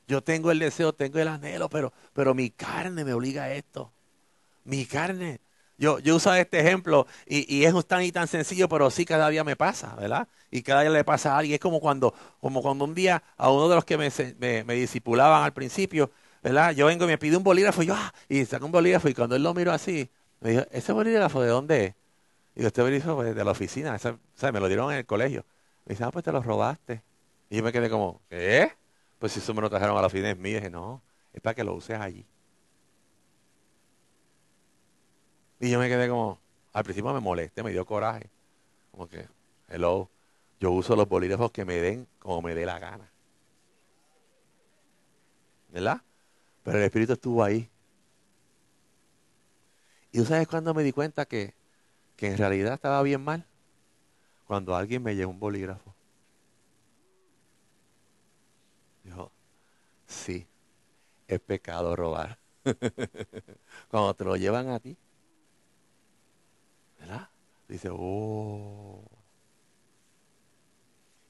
Yo tengo el deseo, tengo el anhelo, pero, pero mi carne me obliga a esto. Mi carne. Yo, yo uso este ejemplo y, y es tan y tan sencillo, pero sí cada día me pasa, ¿verdad? Y cada día le pasa a alguien. Es como cuando, como cuando un día a uno de los que me, me, me discipulaban al principio, ¿verdad? Yo vengo y me pide un bolígrafo y yo, ah, y saco un bolígrafo y cuando él lo miró así, me dijo, ¿ese bolígrafo de dónde es? Y yo, este bolígrafo pues, de la oficina, esa, ¿sabes? Me lo dieron en el colegio. Me dice, ah, pues te lo robaste. Y yo me quedé como, ¿qué? Pues si eso me lo trajeron a la oficina es mío. Y dije, no, es para que lo uses allí. Y yo me quedé como, al principio me molesté, me dio coraje. Como que, hello, yo uso los bolígrafos que me den como me dé la gana. ¿Verdad? Pero el Espíritu estuvo ahí. Y tú sabes cuando me di cuenta que, que en realidad estaba bien mal. Cuando alguien me llevó un bolígrafo. Dijo, sí, es pecado robar. Cuando te lo llevan a ti. ¿Verdad? Dice, oh.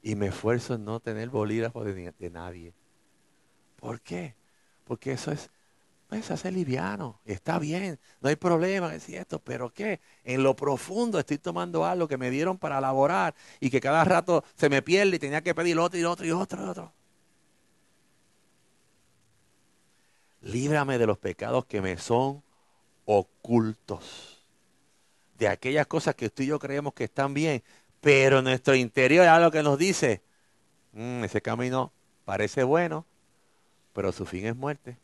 Y me esfuerzo en no tener bolígrafo de, de nadie. ¿Por qué? Porque eso es, es hacer liviano. Está bien, no hay problema, es cierto. ¿Pero qué? En lo profundo estoy tomando algo que me dieron para elaborar y que cada rato se me pierde y tenía que pedir otro y otro y otro y otro. Líbrame de los pecados que me son ocultos. De aquellas cosas que tú y yo creemos que están bien, pero nuestro interior es algo que nos dice, mmm, ese camino parece bueno, pero su fin es muerte.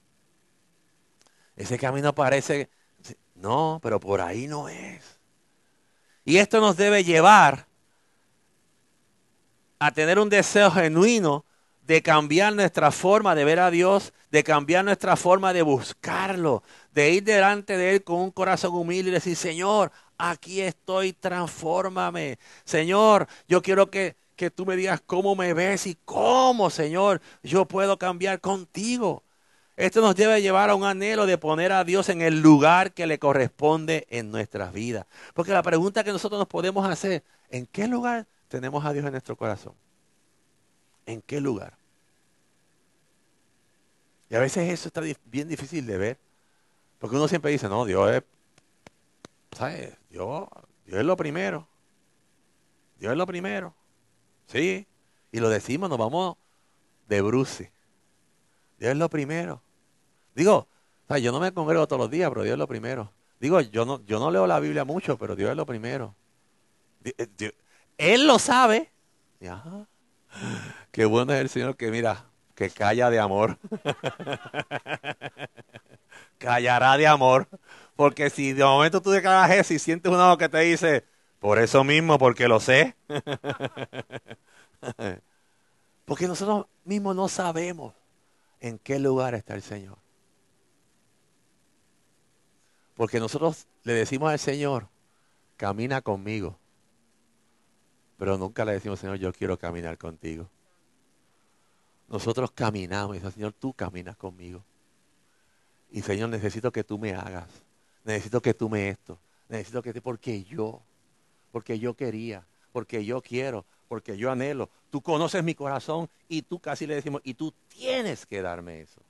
Ese camino parece, no, pero por ahí no es. Y esto nos debe llevar a tener un deseo genuino de cambiar nuestra forma de ver a Dios, de cambiar nuestra forma de buscarlo, de ir delante de Él con un corazón humilde y decir, Señor, aquí estoy, transfórmame. Señor, yo quiero que, que tú me digas cómo me ves y cómo, Señor, yo puedo cambiar contigo. Esto nos debe llevar a un anhelo de poner a Dios en el lugar que le corresponde en nuestras vidas. Porque la pregunta que nosotros nos podemos hacer, ¿en qué lugar tenemos a Dios en nuestro corazón? ¿En qué lugar? Y a veces eso está bien difícil de ver. Porque uno siempre dice, no, Dios es... ¿Sabes? Dios, Dios es lo primero. Dios es lo primero. Sí. Y lo decimos, nos vamos de bruces. Dios es lo primero. Digo, ¿sabes? Yo no me congrego todos los días, pero Dios es lo primero. Digo, yo no, yo no leo la Biblia mucho, pero Dios es lo primero. Dios, Dios, Él lo sabe. Ajá. Qué bueno es el Señor que mira, que calla de amor. Callará de amor. Porque si de momento tú declaras eso y sientes una voz que te dice, por eso mismo, porque lo sé. Porque nosotros mismos no sabemos en qué lugar está el Señor. Porque nosotros le decimos al Señor, camina conmigo. Pero nunca le decimos, Señor, yo quiero caminar contigo. Nosotros caminamos y decimos, Señor, tú caminas conmigo. Y Señor, necesito que tú me hagas. Necesito que tú me esto, necesito que te, porque yo, porque yo quería, porque yo quiero, porque yo anhelo. Tú conoces mi corazón y tú casi le decimos, y tú tienes que darme eso.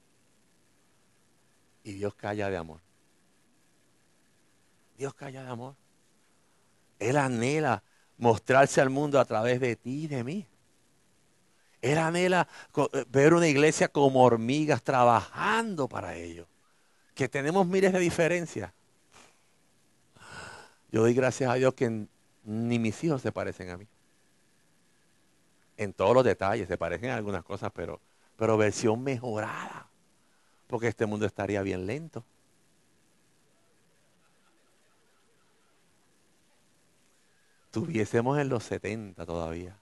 y Dios calla de amor. Dios calla de amor. Él anhela mostrarse al mundo a través de ti y de mí. Él anhela ver una iglesia como hormigas trabajando para ello. Que tenemos miles de diferencias. Yo doy gracias a Dios que ni mis hijos se parecen a mí. En todos los detalles, se parecen a algunas cosas, pero, pero versión mejorada. Porque este mundo estaría bien lento. Estuviésemos en los setenta todavía.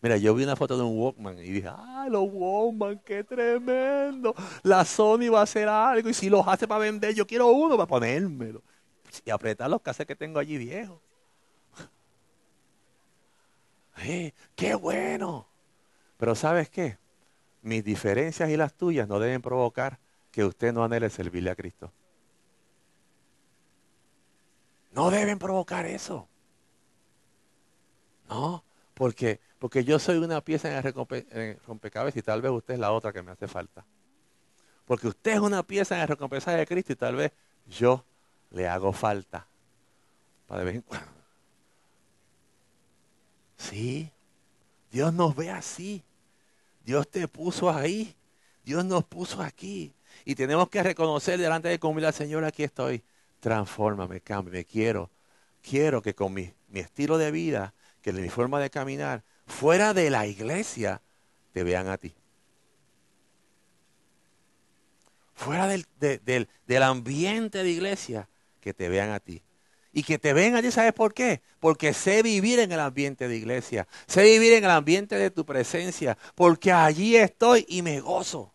Mira, yo vi una foto de un Walkman y dije, ¡ah, los Walkman, qué tremendo! La Sony va a hacer algo y si los hace para vender, yo quiero uno para ponérmelo. Y apretar los cassettes que tengo allí viejos. Sí, ¡qué bueno! Pero ¿sabes qué? Mis diferencias y las tuyas no deben provocar que usted no anhele servirle a Cristo. No deben provocar eso. No, porque... Porque yo soy una pieza en el, rompe, en el rompecabezas y tal vez usted es la otra que me hace falta. Porque usted es una pieza en el rompecabezas de Cristo y tal vez yo le hago falta. Para de vez en cuando. Sí, Dios nos ve así. Dios te puso ahí. Dios nos puso aquí. Y tenemos que reconocer delante de humildad, Señor, aquí estoy. Transfórmame, cámbiame, quiero. Quiero que con mi, mi estilo de vida, que mi forma de caminar, fuera de la iglesia, te vean a ti. Fuera del, de, del, del ambiente de iglesia, que te vean a ti. Y que te vean a ti, ¿sabes por qué? Porque sé vivir en el ambiente de iglesia. Sé vivir en el ambiente de tu presencia. Porque allí estoy y me gozo.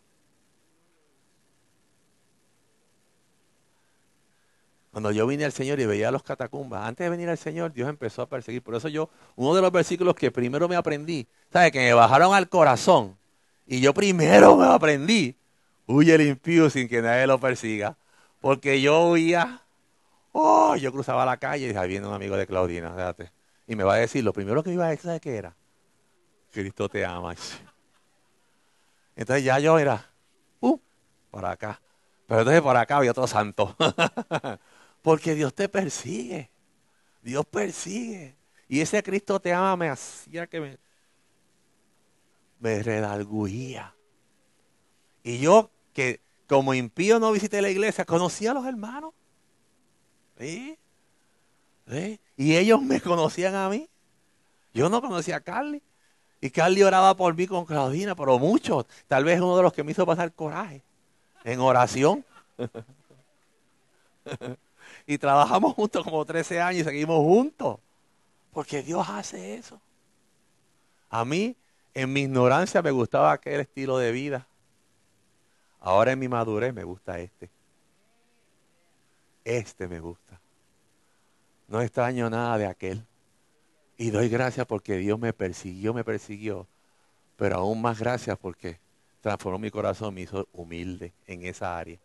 Cuando yo vine al Señor y veía los catacumbas, antes de venir al Señor, Dios empezó a perseguir. Por eso yo, uno de los versículos que primero me aprendí, ¿sabes? Que me bajaron al corazón. Y yo primero me aprendí. Huye el impío sin que nadie lo persiga. Porque yo huía. Oh, yo cruzaba la calle y dije, ahí viene un amigo de Claudina, espérate. Y me va a decir, lo primero que me iba a decir, ¿sabes qué era? Cristo te ama. Entonces ya yo era, uh, para acá. Pero entonces para acá había otro santo. Porque Dios te persigue. Dios persigue. Y ese Cristo te ama me hacía que me, me redarguía. Y yo, que como impío no visité la iglesia, conocí a los hermanos. ¿Sí? ¿Sí? Y ellos me conocían a mí. Yo no conocía a Carly. Y Carly oraba por mí con Claudina, pero muchos. Tal vez uno de los que me hizo pasar coraje. En oración. Y trabajamos juntos como trece años y seguimos juntos. Porque Dios hace eso. A mí, en mi ignorancia, me gustaba aquel estilo de vida. Ahora en mi madurez me gusta este. Este me gusta. No extraño nada de aquel. Y doy gracias porque Dios me persiguió, me persiguió. Pero aún más gracias porque transformó mi corazón, me hizo humilde en esa área.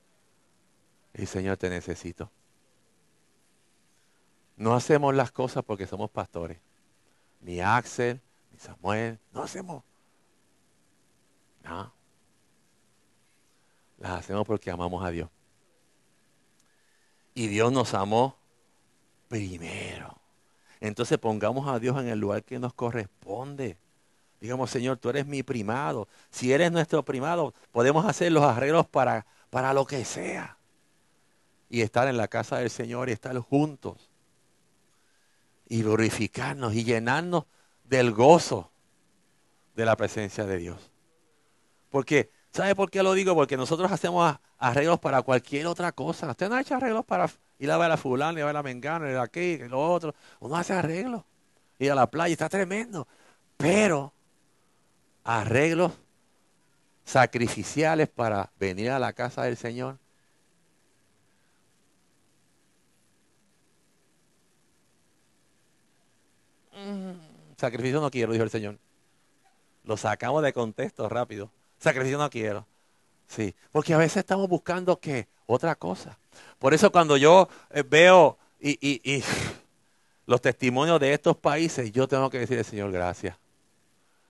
Y Señor, te necesito. No hacemos las cosas porque somos pastores. Ni Axel, ni Samuel. No hacemos. No. Las hacemos porque amamos a Dios. Y Dios nos amó primero. Entonces pongamos a Dios en el lugar que nos corresponde. Digamos, Señor, tú eres mi primado. Si eres nuestro primado, podemos hacer los arreglos para, para lo que sea. Y estar en la casa del Señor y estar juntos. Y glorificarnos y llenarnos del gozo de la presencia de Dios. Porque, ¿sabe por qué lo digo? Porque nosotros hacemos arreglos para cualquier otra cosa. Usted no ha hecho arreglos para ir a ver a fulano, ir a ver a mengano, ir a aquí, lo otro. Uno hace arreglos. Ir a la playa, está tremendo. Pero arreglos sacrificiales para venir a la casa del Señor. Sacrificio no quiero, dijo el Señor. Lo sacamos de contexto rápido. Sacrificio no quiero. Sí, porque a veces estamos buscando ¿qué? Otra cosa. Por eso cuando yo veo y, y, y los testimonios de estos países, yo tengo que decirle, Señor, gracias.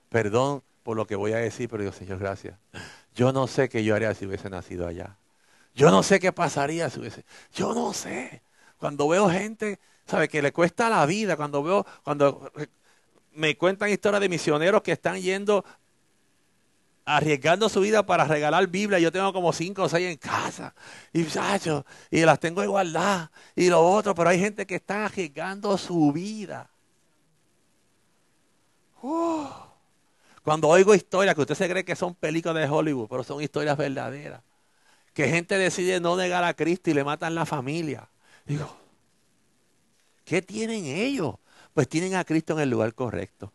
Perdón por lo que voy a decir, pero digo, Señor, gracias. Yo no sé qué yo haría si hubiese nacido allá. Yo no sé qué pasaría si hubiese... Yo no sé. Cuando veo gente, ¿sabe? Que le cuesta la vida. Cuando veo... Cuando me cuentan historias de misioneros que están yendo... arriesgando su vida para regalar Biblia. Yo tengo como cinco o seis en casa. Y, muchachos, y las tengo de guardar. Y lo otro. Pero hay gente que está arriesgando su vida. Uh. Cuando oigo historias que usted se cree que son películas de Hollywood, pero son historias verdaderas. Que gente decide no negar a Cristo y le matan la familia. Digo, ¿qué tienen ellos? Pues tienen a Cristo en el lugar correcto.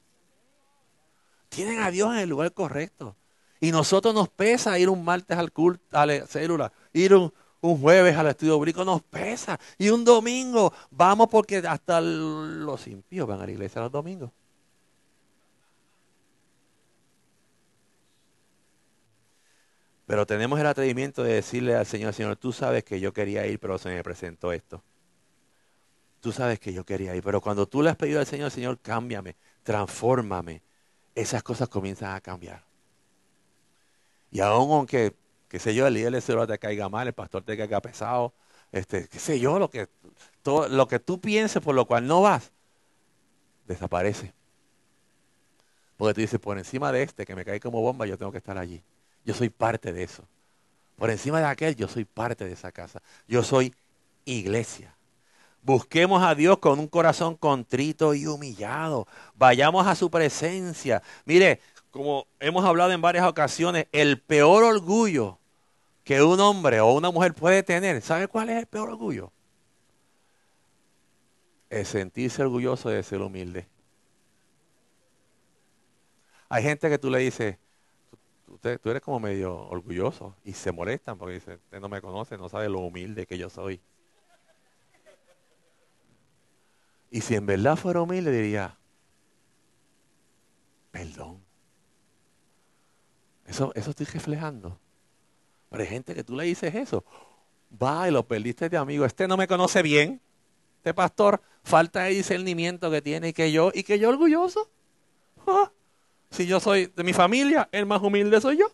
Tienen a Dios en el lugar correcto. Y nosotros nos pesa ir un martes al culto, a la célula, ir un, un jueves al estudio bíblico, nos pesa. Y un domingo, vamos porque hasta los impíos van a la iglesia los domingos. Pero tenemos el atrevimiento de decirle al Señor, Señor, tú sabes que yo quería ir, pero se me presentó esto. Tú sabes que yo quería ir, pero cuando tú le has pedido al Señor, Señor, cámbiame, transfórmame, esas cosas comienzan a cambiar. Y aún aunque, qué sé yo, el líder de célula te caiga mal, el pastor te caiga pesado, este, qué sé yo, lo que, todo, lo que tú pienses por lo cual no vas, desaparece. Porque tú dices, por encima de este que me cae como bomba, yo tengo que estar allí. Yo soy parte de eso. Por encima de aquel, yo soy parte de esa casa. Yo soy iglesia. Busquemos a Dios con un corazón contrito y humillado. Vayamos a su presencia. Mire, como hemos hablado en varias ocasiones, el peor orgullo que un hombre o una mujer puede tener, ¿sabe cuál es el peor orgullo? Es sentirse orgulloso de ser humilde. Hay gente que tú le dices, Usted, tú eres como medio orgulloso, y se molestan porque dicen, usted no me conoce, no sabe lo humilde que yo soy. Y si en verdad fuera humilde, diría, perdón. Eso, eso estoy reflejando. Pero hay gente que tú le dices eso. Va y lo perdiste de amigo. Este no me conoce bien. Este pastor, falta de discernimiento que tiene, y que yo, y que yo orgulloso. ¿Ah? Si yo soy de mi familia, el más humilde soy yo.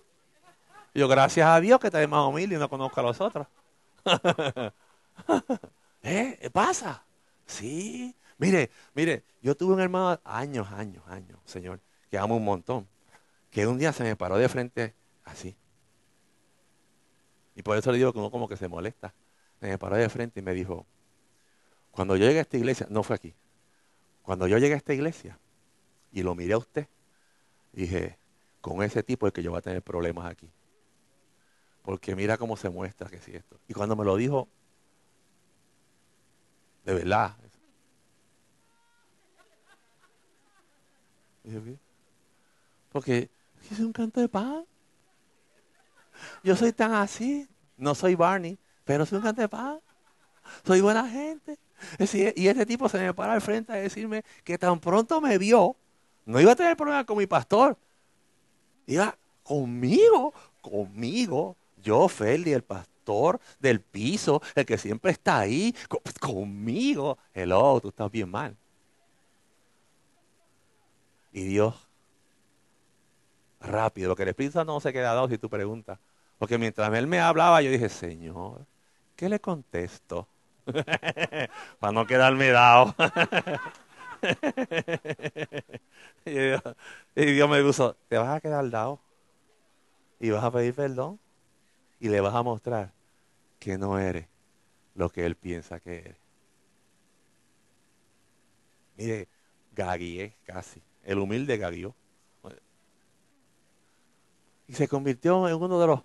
Y yo, gracias a Dios que estás más humilde y no conozco a los otros. ¿Eh? ¿Pasa? Sí. Mire, mire, yo tuve un hermano años, años, años, señor, que amo un montón, que un día se me paró de frente así. Y por eso le digo que uno como que se molesta. Se me paró de frente y me dijo, cuando yo llegué a esta iglesia, no fue aquí, cuando yo llegué a esta iglesia y lo miré a usted, dije, con ese tipo es que yo voy a tener problemas aquí. Porque mira cómo se muestra que sí esto. Y cuando me lo dijo, de verdad. Porque hice un canto de paz. Yo soy tan así. No soy Barney, pero soy un canto de paz. Soy buena gente. Y este tipo se me para al frente a decirme que tan pronto me vio, no iba a tener problema con mi pastor. Iba conmigo, conmigo. Yo, Ferdy, el pastor del piso, el que siempre está ahí, con, conmigo. Hello, tú estás bien mal. Y Dios, rápido, porque el Espíritu Santo no se queda dado si tú preguntas. Porque mientras Él me hablaba, yo dije, Señor, ¿qué le contesto? Para no quedarme dado. Y, Dios, y Dios me puso, te vas a quedar dado y vas a pedir perdón y le vas a mostrar que no eres lo que él piensa que eres. Mire, gaguié casi, el humilde gaguió y se convirtió en uno de los,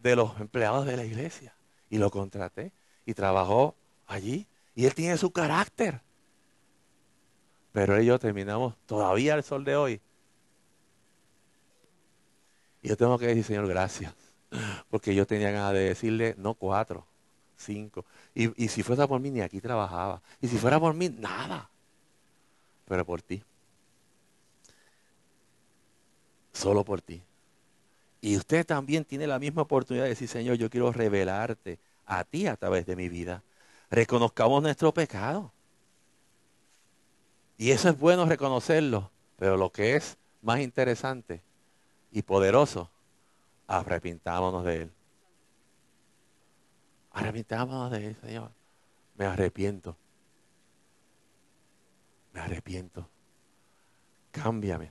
de los empleados de la iglesia, y lo contraté y trabajó allí, y él tiene su carácter. Pero ellos terminamos todavía el sol de hoy. Y yo tengo que decir, Señor, gracias. Porque yo tenía ganas de decirle, no cuatro, cinco. Y, y si fuera por mí, ni aquí trabajaba. Y si fuera por mí, nada. Pero por ti. Solo por ti. Y usted también tiene la misma oportunidad de decir, Señor, yo quiero revelarte a ti a través de mi vida. Reconozcamos nuestro pecado. Y eso es bueno reconocerlo, pero lo que es más interesante y poderoso arrepintámonos de él. Arrepintámonos de él, Señor. Me arrepiento. Me arrepiento. Cámbiame.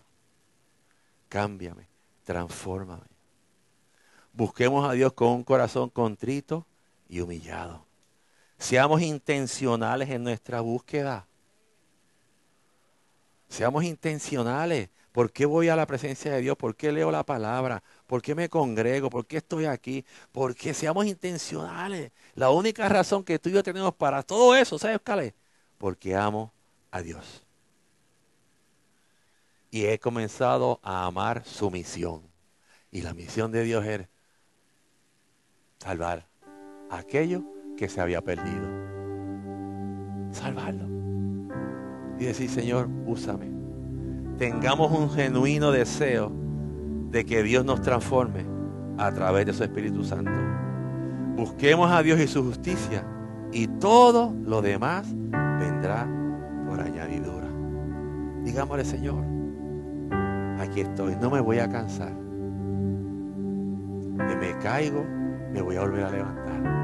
Cámbiame. Transfórmame. Busquemos a Dios con un corazón contrito y humillado. Seamos intencionales en nuestra búsqueda. Seamos intencionales. ¿Por qué voy a la presencia de Dios? ¿Por qué leo la palabra? ¿Por qué me congrego? ¿Por qué estoy aquí? Porque seamos intencionales. La única razón que tú y yo tenemos para todo eso, ¿sabes cuál es? Porque amo a Dios. Y he comenzado a amar su misión. Y la misión de Dios es salvar a aquello que se había perdido. Salvarlo. Y decir, Señor, úsame. Tengamos un genuino deseo de que Dios nos transforme a través de su Espíritu Santo. Busquemos a Dios y su justicia, y todo lo demás vendrá por añadidura. Digámosle, Señor, aquí estoy, no me voy a cansar. Que me caigo, me voy a volver a levantar.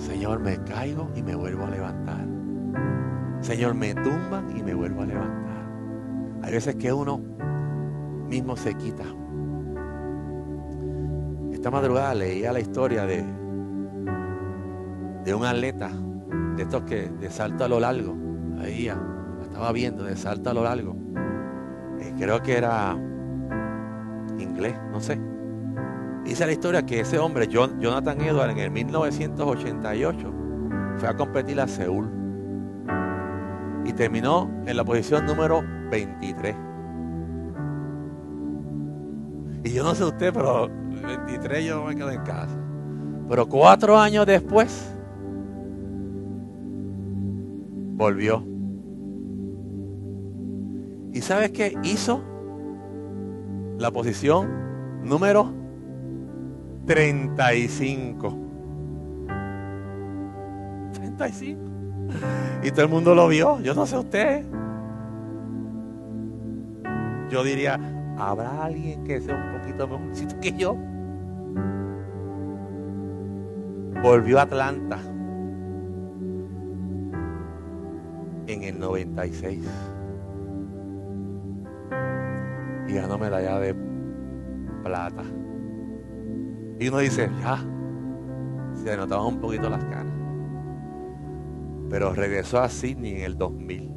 Señor, me caigo y me vuelvo a levantar. Señor, me tumban y me vuelvo a levantar. Hay veces que uno mismo se quita. Esta madrugada leía la historia de de un atleta de estos que de salto a lo largo. Ahí ya, la estaba viendo de salto a lo largo. Eh, creo que era inglés, no sé. Dice la historia que ese hombre, John, Jonathan Edwards, en el mil novecientos ochenta y ocho fue a competir a Seúl y terminó en la posición número veintitrés. Y yo no sé usted, pero veintitrés yo me quedé en casa. Pero cuatro años después volvió. ¿Y sabes qué? Hizo la posición número treinta y cinco. treinta y cinco. Y todo el mundo lo vio. Yo no sé usted. Yo diría, ¿habrá alguien que sea un poquito mejorcito que yo? Volvió a Atlanta en el noventa y seis. Y ganó medalla de plata. Y uno dice, ya, se notaban un poquito las canas. Pero regresó a Sydney en el dos mil.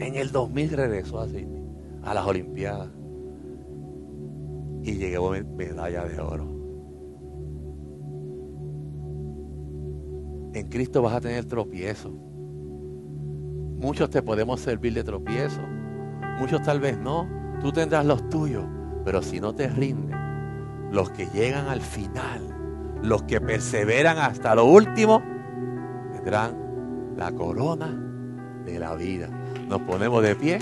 En el dos mil regresó a Sydney, a las Olimpiadas. Y llegó medalla de oro. En Cristo vas a tener tropiezo. Muchos te podemos servir de tropiezo. Muchos tal vez no. Tú tendrás los tuyos. Pero si no te rindes, los que llegan al final, los que perseveran hasta lo último, tendrán la corona de la vida. Nos ponemos de pie.